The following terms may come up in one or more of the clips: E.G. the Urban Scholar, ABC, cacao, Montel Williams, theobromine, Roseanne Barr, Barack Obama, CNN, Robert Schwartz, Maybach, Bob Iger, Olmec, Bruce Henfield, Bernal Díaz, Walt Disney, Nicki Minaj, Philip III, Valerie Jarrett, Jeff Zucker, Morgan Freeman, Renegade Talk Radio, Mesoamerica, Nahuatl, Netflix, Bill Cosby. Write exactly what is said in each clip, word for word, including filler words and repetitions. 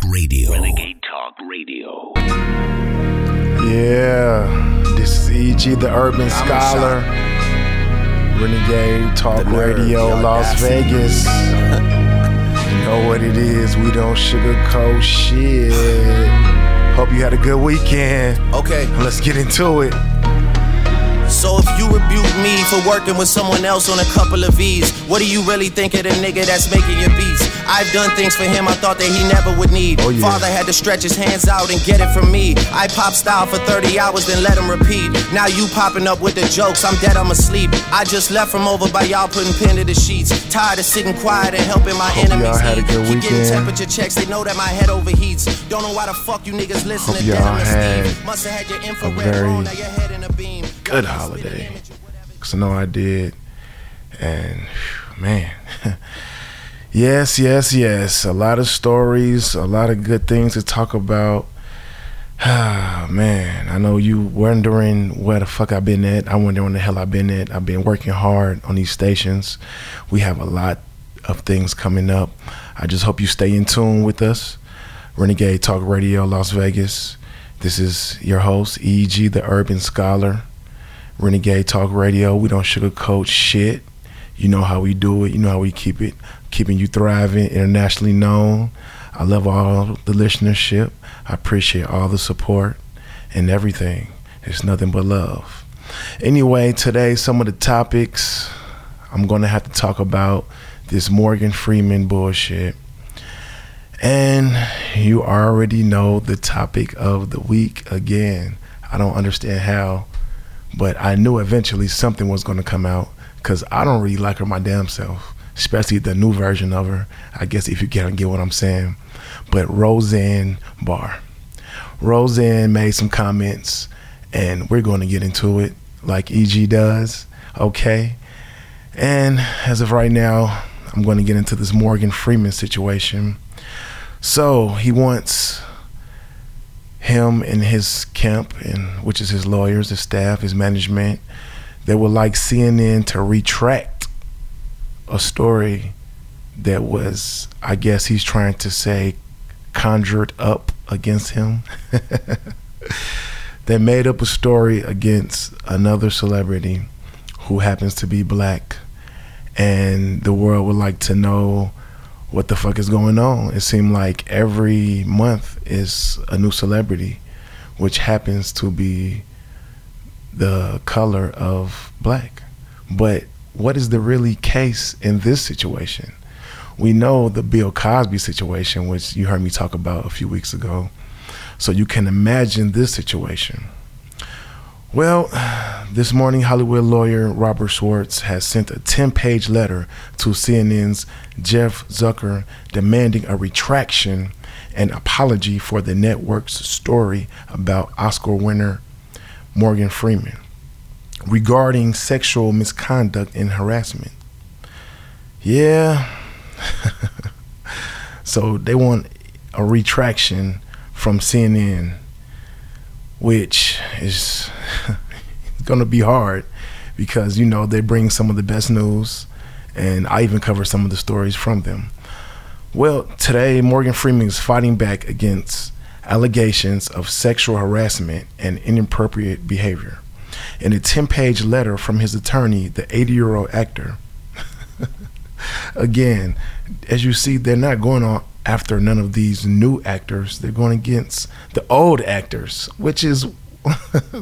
Talk Radio. Renegade Talk Radio. Yeah, this is E G the Urban Scholar. Renegade Talk Radio, Las Vegas. You know what it is, we don't sugarcoat shit. Hope you had a good weekend. Okay. Let's get into it. So if you rebuke me for working with someone else on a couple of V's, what do you really think of the nigga that's making your beats? I've done things for him I thought that he never would need. Oh, yeah. Father had to stretch his hands out and get it from me. I pop style for thirty hours, then let him repeat. Now you popping up with the jokes, I'm dead, I'm asleep. I just left from over by y'all putting pen to the sheets. Tired of sitting quiet and helping my Hope enemies y'all had a good eat. Keep getting temperature checks, they know that my head overheats. Don't know why the fuck you niggas listen Hope to y'all had Steve. Must have had your infrared roll, now your head in a beam. Good holiday, because I know I did. And man, yes, yes, yes. A lot of stories, a lot of good things to talk about. Ah, man, I know you wondering where the fuck I've been at. I wonder where the hell I've been at. I've been working hard on these stations. We have a lot of things coming up. I just hope you stay in tune with us. Renegade Talk Radio, Las Vegas. This is your host, E G the Urban Scholar. Renegade Talk Radio. We don't sugarcoat shit. You know how we do it. You know how we keep it. Keeping you thriving, internationally known. I love all the listenership. I appreciate all the support and everything. It's nothing but love. Anyway, today, some of the topics I'm going to have to talk about this Morgan Freeman bullshit. And you already know the topic of the week again. I don't understand how. But I knew eventually something was going to come out because I don't really like her my damn self, especially the new version of her, I guess, if you can't get what I'm saying. But Roseanne Barr. Roseanne made some comments, and we're going to get into it like E G does, okay? And as of right now, I'm going to get into this Morgan Freeman situation. So he wants... him and his camp, and which is his lawyers, his staff, his management, they would like C N N to retract a story that was, I guess he's trying to say, conjured up against him. They made up a story against another celebrity who happens to be black, and the world would like to know what the fuck is going on. It seemed like every month is a new celebrity, which happens to be the color of black. But what is the really case in this situation? We know the Bill Cosby situation, which you heard me talk about a few weeks ago. So you can imagine this situation. Well, this morning, Hollywood lawyer Robert Schwartz has sent a ten-page letter to C N N's Jeff Zucker demanding a retraction and apology for the network's story about Oscar winner Morgan Freeman regarding sexual misconduct and harassment. Yeah. So they want a retraction from C N N, which is going to be hard because, you know, they bring some of the best news, and I even cover some of the stories from them. Well, today, Morgan Freeman is fighting back against allegations of sexual harassment and inappropriate behavior. In a ten-page letter from his attorney, the eighty-year-old actor, again, as you see, they're not going on after none of these new actors. They're going against the old actors, which is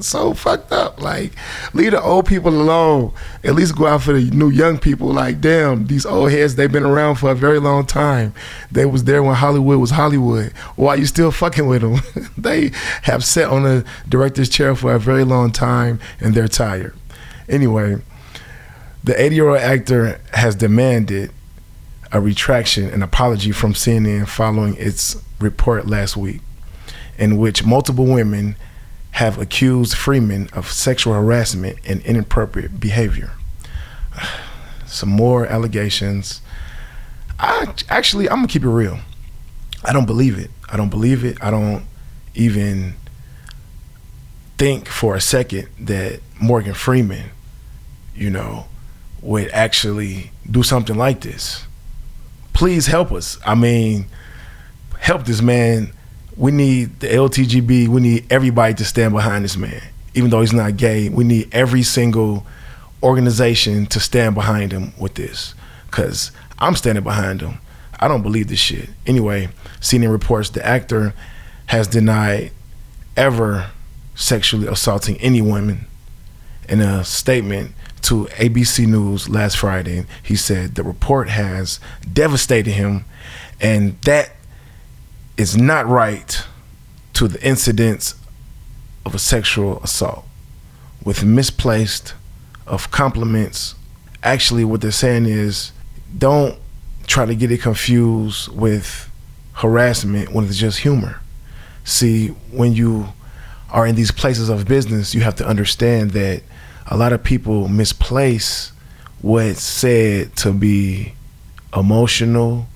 so fucked up. Like, leave the old people alone. At least go out for the new young people. Like, damn, these old heads, they've been around for a very long time. They was there when Hollywood was Hollywood. Why you still fucking with them? They have sat on the director's chair for a very long time, and they're tired. Anyway, the eighty-year-old actor has demanded a retraction and apology from C N N following its report last week, in which multiple women have accused Freeman of sexual harassment and inappropriate behavior. Some more allegations. I actually, I'm gonna keep it real. I don't believe it. I don't believe it. I don't even think for a second that Morgan Freeman, you know, would actually do something like this. Please help us. I mean, help this man. We need the L T G B. We need everybody to stand behind this man. Even though he's not gay, we need every single organization to stand behind him with this. Because I'm standing behind him. I don't believe this shit. Anyway, C N N reports the actor has denied ever sexually assaulting any woman. In a statement to A B C News last Friday, he said the report has devastated him, and that is not right to the incidents of a sexual assault with misplaced of compliments. Actually, what they're saying is don't try to get it confused with harassment when it's just humor. See, when you are in these places of business, you have to understand that a lot of people misplace what's said to be emotional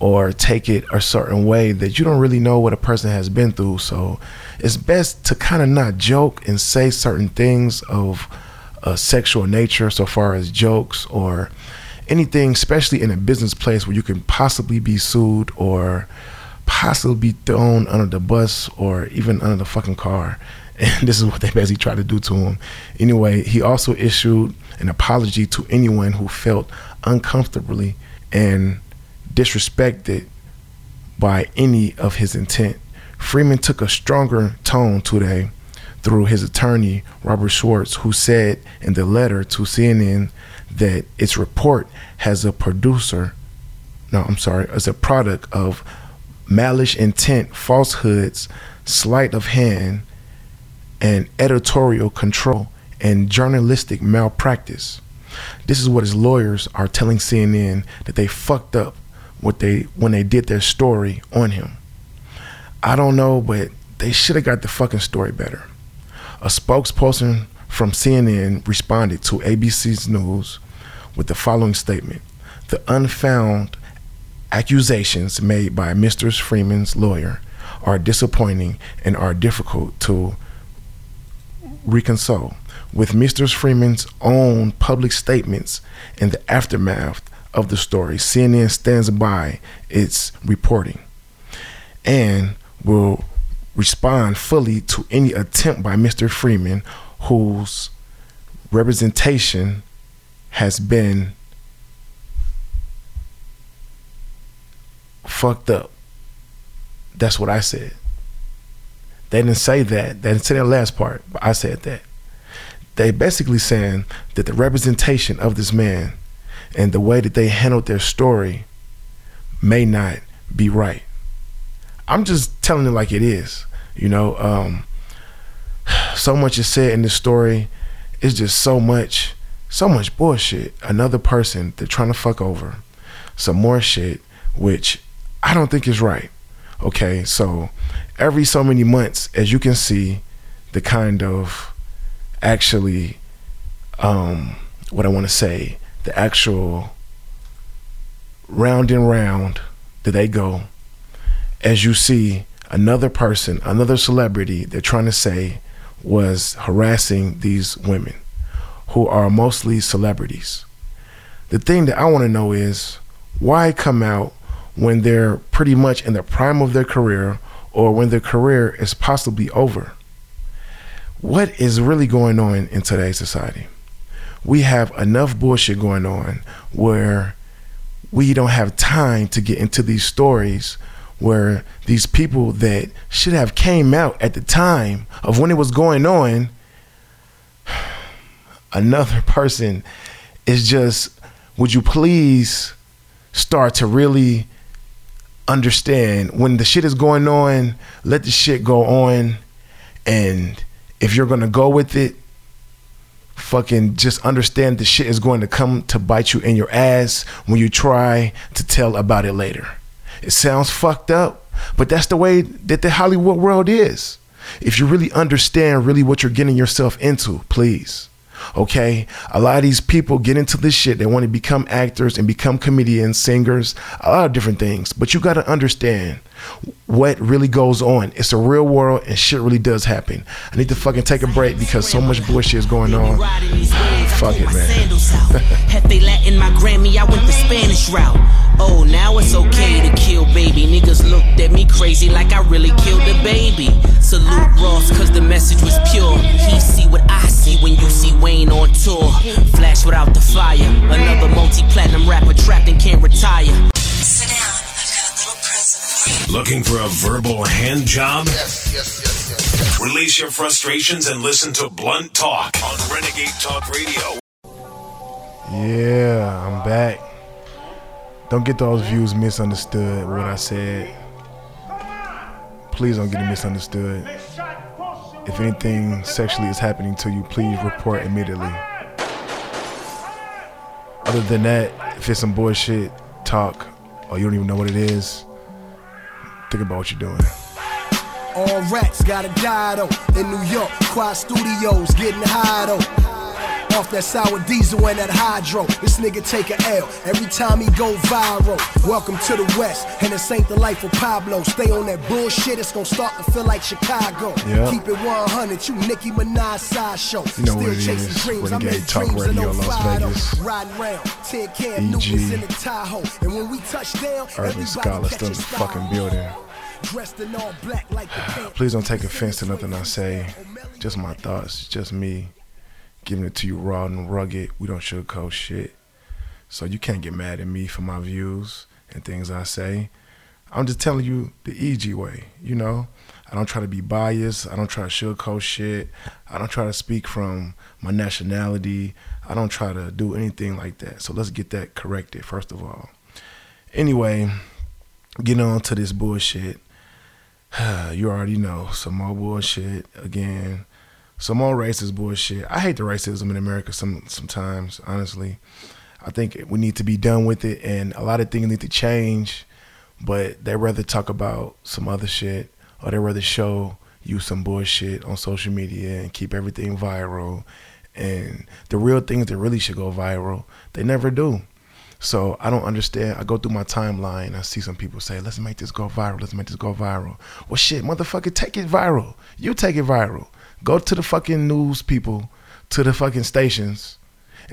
or take it a certain way that you don't really know what a person has been through. So it's best to kind of not joke and say certain things of a sexual nature so far as jokes or anything, especially in a business place where you can possibly be sued or possibly thrown under the bus or even under the fucking car. And this is what they basically tried to do to him. Anyway, he also issued an apology to anyone who felt uncomfortably and disrespected by any of his intent. Freeman took a stronger tone today through his attorney, Robert Schwartz, who said in the letter to C N N that its report has a producer, no, I'm sorry, as a product of malice, intent, falsehoods, sleight of hand, and editorial control and journalistic malpractice. This is what his lawyers are telling C N N, that they fucked up what they when they did their story on him. I don't know, but they should have got the fucking story better. A spokesperson from C N N responded to A B C's News with the following statement: the unfounded accusations made by Mister Freeman's lawyer are disappointing and are difficult to reconcile with Mister Freeman's own public statements in the aftermath of the story. C N N stands by its reporting and will respond fully to any attempt by Mister Freeman, whose representation has been fucked up. That's what I said. They didn't say that. They didn't say that last part, but I said that. They basically saying that the representation of this man and the way that they handled their story may not be right. I'm just telling it like it is, you know. Um, so much is said in this story. It's just so much, so much bullshit. Another person they're trying to fuck over. Some more shit, which I don't think is right. Okay, so every so many months, as you can see, the kind of actually, um, what I want to say, the actual round and round that they go, as you see another person, another celebrity they're trying to say was harassing these women who are mostly celebrities. The thing that I want to know is why come out when they're pretty much in the prime of their career or when their career is possibly over? What is really going on in today's society? We have enough bullshit going on where we don't have time to get into these stories where these people that should have came out at the time of when it was going on, another person is just, would you please start to really understand when the shit is going on, let the shit go on. And if you're gonna go with it, fucking just understand the shit is going to come to bite you in your ass when you try to tell about it later. It sounds fucked up, but that's the way that the Hollywood world is. If you really understand really what you're getting yourself into, please. Okay, a lot of these people get into this shit. They want to become actors and become comedians, singers, a lot of different things. But you got to understand what really goes on. It's a real world and shit really does happen. I need to fucking take a break because so much bullshit is going on. Fuck it, man. Had they Latin my Grammy, I went the Spanish route. Oh, now it's okay to kill, baby. Niggas looked at me. crazy like I really killed a baby. Salute Ross, cause the message was pure. He see what I see when you see Wayne on tour. Flash without the fire. Another multi-platinum rapper trapped and can't retire. Sit down, I've got a little present. Looking for a verbal hand job? Yes, yes, yes, yes, yes. Release your frustrations and listen to Blunt Talk on Renegade Talk Radio. Yeah, I'm back. Don't get those views misunderstood, what I said. Please don't get it misunderstood. If anything sexually is happening to you, please report immediately. Other than that, if it's some bullshit talk, or you don't even know what it is, think about what you're doing. All rats gotta die though. In New York, Quad Studios getting high though. Off that sour diesel and that hydro. This nigga take a L every time he go viral. Welcome to the West, and this ain't the life of Pablo. Stay on that bullshit, it's gonna start to feel like Chicago. Yep. Keep it one hundred, you Nicki Minaj sideshow. You know what it is, Renegade Talk Radio, Las Vegas. Riding round, E G, Urban Scholar, still in the fucking building. Dressed in all black like the please don't take offense to nothing I say. Just my thoughts, just me. Giving it to you raw and rugged. We don't sugarcoat shit. So you can't get mad at me for my views and things I say. I'm just telling you the E G way, you know? I don't try to be biased. I don't try to sugarcoat shit. I don't try to speak from my nationality. I don't try to do anything like that. So let's get that corrected, first of all. Anyway, getting on to this bullshit. You already know, some more bullshit again. Some more racist bullshit. I hate the racism in America some, sometimes, honestly. I think we need to be done with it, and a lot of things need to change, but they'd rather talk about some other shit, or they'd rather show you some bullshit on social media and keep everything viral. And the real things that really should go viral, they never do. So I don't understand. I go through my timeline. I see some people say, let's make this go viral. Let's make this go viral. Well, shit, motherfucker, take it viral. You take it viral. Go to the fucking news people, to the fucking stations,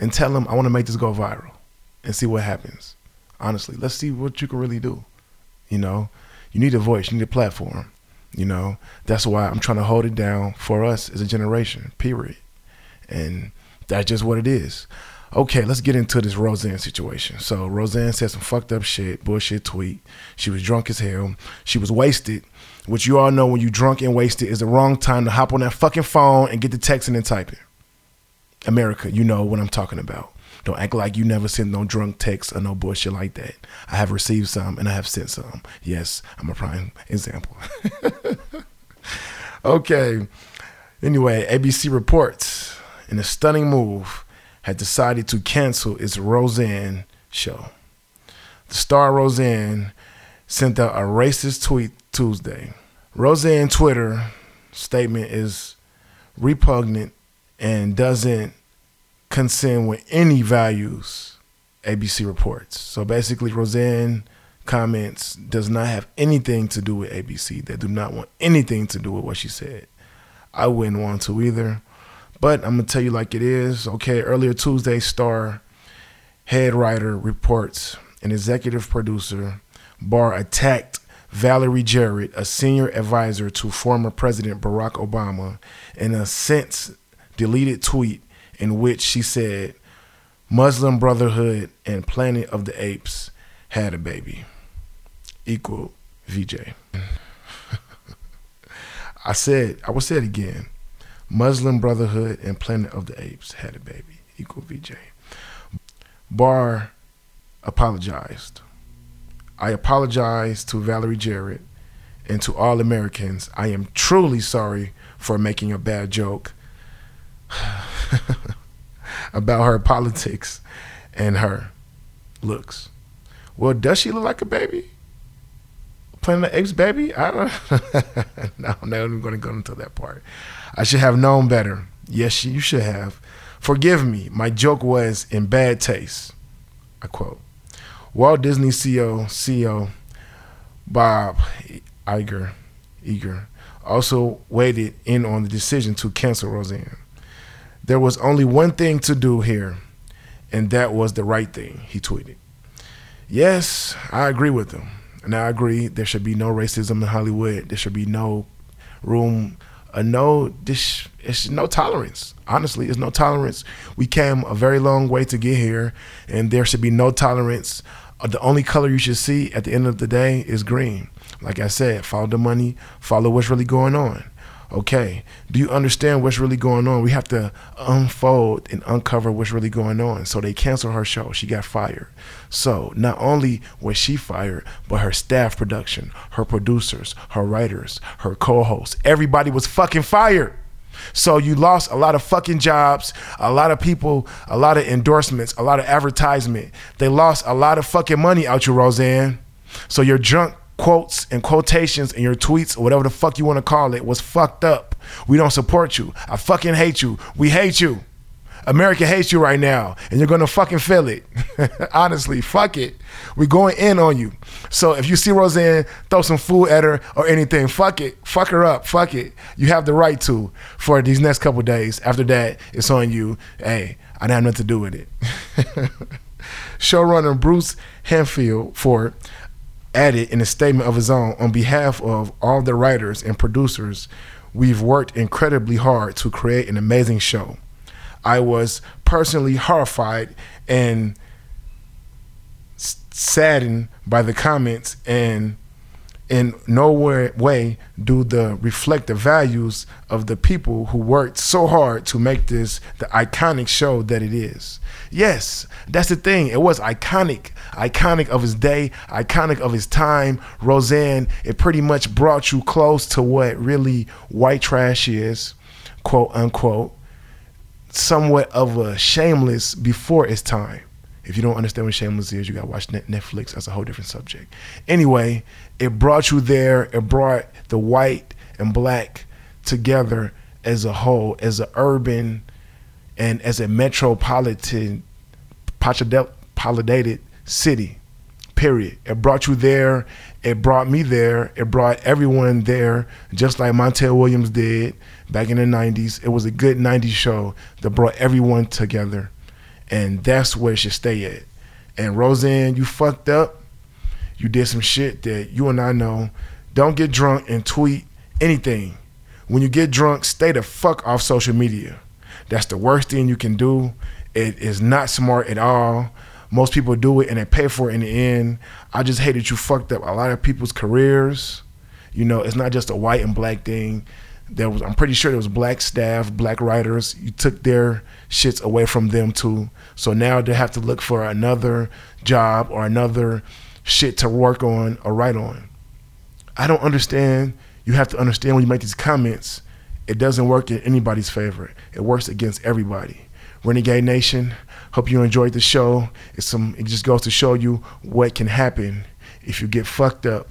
and tell them I want to make this go viral and see what happens. Honestly, let's see what you can really do. You know, you need a voice, you need a platform. You know, that's why I'm trying to hold it down for us as a generation, period. And that's just what it is. Okay, let's get into this Roseanne situation. So Roseanne said some fucked up shit, bullshit tweet. She was drunk as hell. She was wasted, which you all know when you drunk and wasted is the wrong time to hop on that fucking phone and get the texting and typing. America, you know what I'm talking about. Don't act like you never sent no drunk text or no bullshit like that. I have received some and I have sent some. Yes, I'm a prime example. Okay. Anyway, A B C reports in a stunning move had decided to cancel its Roseanne show. The star Roseanne sent out a racist tweet Tuesday. Roseanne's Twitter statement is repugnant and doesn't consent with any values, A B C reports. So basically, Roseanne comments does not have anything to do with A B C. They do not want anything to do with what she said. I wouldn't want to either. But I'm going to tell you like it is. Okay, earlier Tuesday, Star head writer reports an executive producer, Barr, attacked Valerie Jarrett, a senior advisor to former President Barack Obama, in a since-deleted tweet in which she said, Muslim Brotherhood and Planet of the Apes had a baby. Equal V J. I said, I will say it again. Muslim Brotherhood and Planet of the Apes had a baby. Equal V J. Barr apologized. I apologize to Valerie Jarrett and to all Americans. I am truly sorry for making a bad joke about her politics and her looks. Well, does she look like a baby? Planet of the Apes baby? I don't no, I'm not even going to go into that part. I should have known better. Yes, you should have. Forgive me. My joke was in bad taste. I quote. Walt Disney C E O, C E O Bob Iger, Iger also weighed in on the decision to cancel Roseanne. There was only one thing to do here, and that was the right thing, he tweeted. Yes, I agree with him. And I agree, there should be no racism in Hollywood. There should be no room, uh, no, this, it's no tolerance. Honestly, it's no tolerance. We came a very long way to get here, and there should be no tolerance. Uh, the only color you should see at the end of the day is green. Like I said, follow the money, follow what's really going on. Okay, do you understand what's really going on? We have to unfold and uncover what's really going on. So they canceled her show. She got fired. So not only was she fired, but her staff production, her producers, her writers, her co-hosts, everybody was fucking fired. So you lost a lot of fucking jobs, a lot of people, a lot of endorsements, a lot of advertisement. They lost a lot of fucking money out you, Roseanne. So you're drunk. Quotes and quotations and your tweets or whatever the fuck you want to call it was fucked up. We don't support you. I fucking hate you. We hate you. America hates you right now, and you're gonna fucking feel it. Honestly, fuck it. We're going in on you. So if you see Roseanne, throw some food at her or anything. Fuck it. Fuck her up. Fuck it. You have the right to for these next couple days. After that, it's on you. Hey, I didn't have nothing to do with it. Showrunner Bruce Henfield for added in a statement of his own, on behalf of all the writers and producers, we've worked incredibly hard to create an amazing show. I was personally horrified and saddened by the comments, and in no way do they reflect the values of the people who worked so hard to make this the iconic show that it is. Yes, that's the thing. It was iconic. Iconic of his day, iconic of his time. Roseanne, it pretty much brought you close to what really white trash is, quote unquote. Somewhat of a Shameless before its time. If you don't understand what Shameless is, you gotta watch Netflix. That's a whole different subject. Anyway, it brought you there. It brought the white and black together as a whole, as an urban and as a metropolitan, consolidated city, period. It brought you there. It brought me there. It brought everyone there, just like Montel Williams did back in the nineties. It was a good nineties show that brought everyone together. And that's where it should stay at. And Roseanne, you fucked up. You did some shit that you and I know. Don't get drunk and tweet anything. When you get drunk, stay the fuck off social media. That's the worst thing you can do. It is not smart at all. Most people do it and they pay for it in the end. I just hate that you fucked up a lot of people's careers. You know, it's not just a white and black thing. There was, I'm pretty sure there was black staff, black writers. You took their shits away from them too. So now they have to look for another job or another shit to work on or write on. I don't understand. You have to understand when you make these comments, it doesn't work in anybody's favor. It works against everybody. Renegade Nation, hope you enjoyed the show. It's some, it just goes to show you what can happen if you get fucked up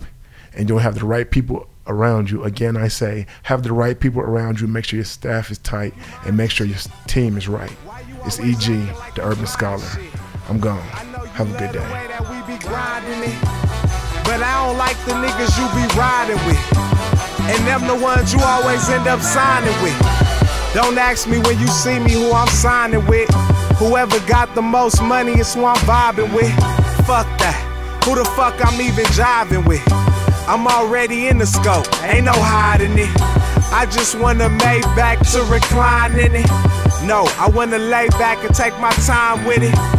and don't have the right people around you. Again, I say, have the right people around you. Make sure your staff is tight and make sure your team is right. It's E G, the Urban Scholar. I'm gone. Have a good day. But I don't like the niggas you be riding with, and them the ones you always end up signing with. Don't ask me when you see me who I'm signing with. Whoever got the most money is who I'm vibing with. Fuck that. Who the fuck I'm even jiving with? I'm already in the scope. Ain't no hiding it. I just want a Maybach to recline in it. No, I want to lay back and take my time with it.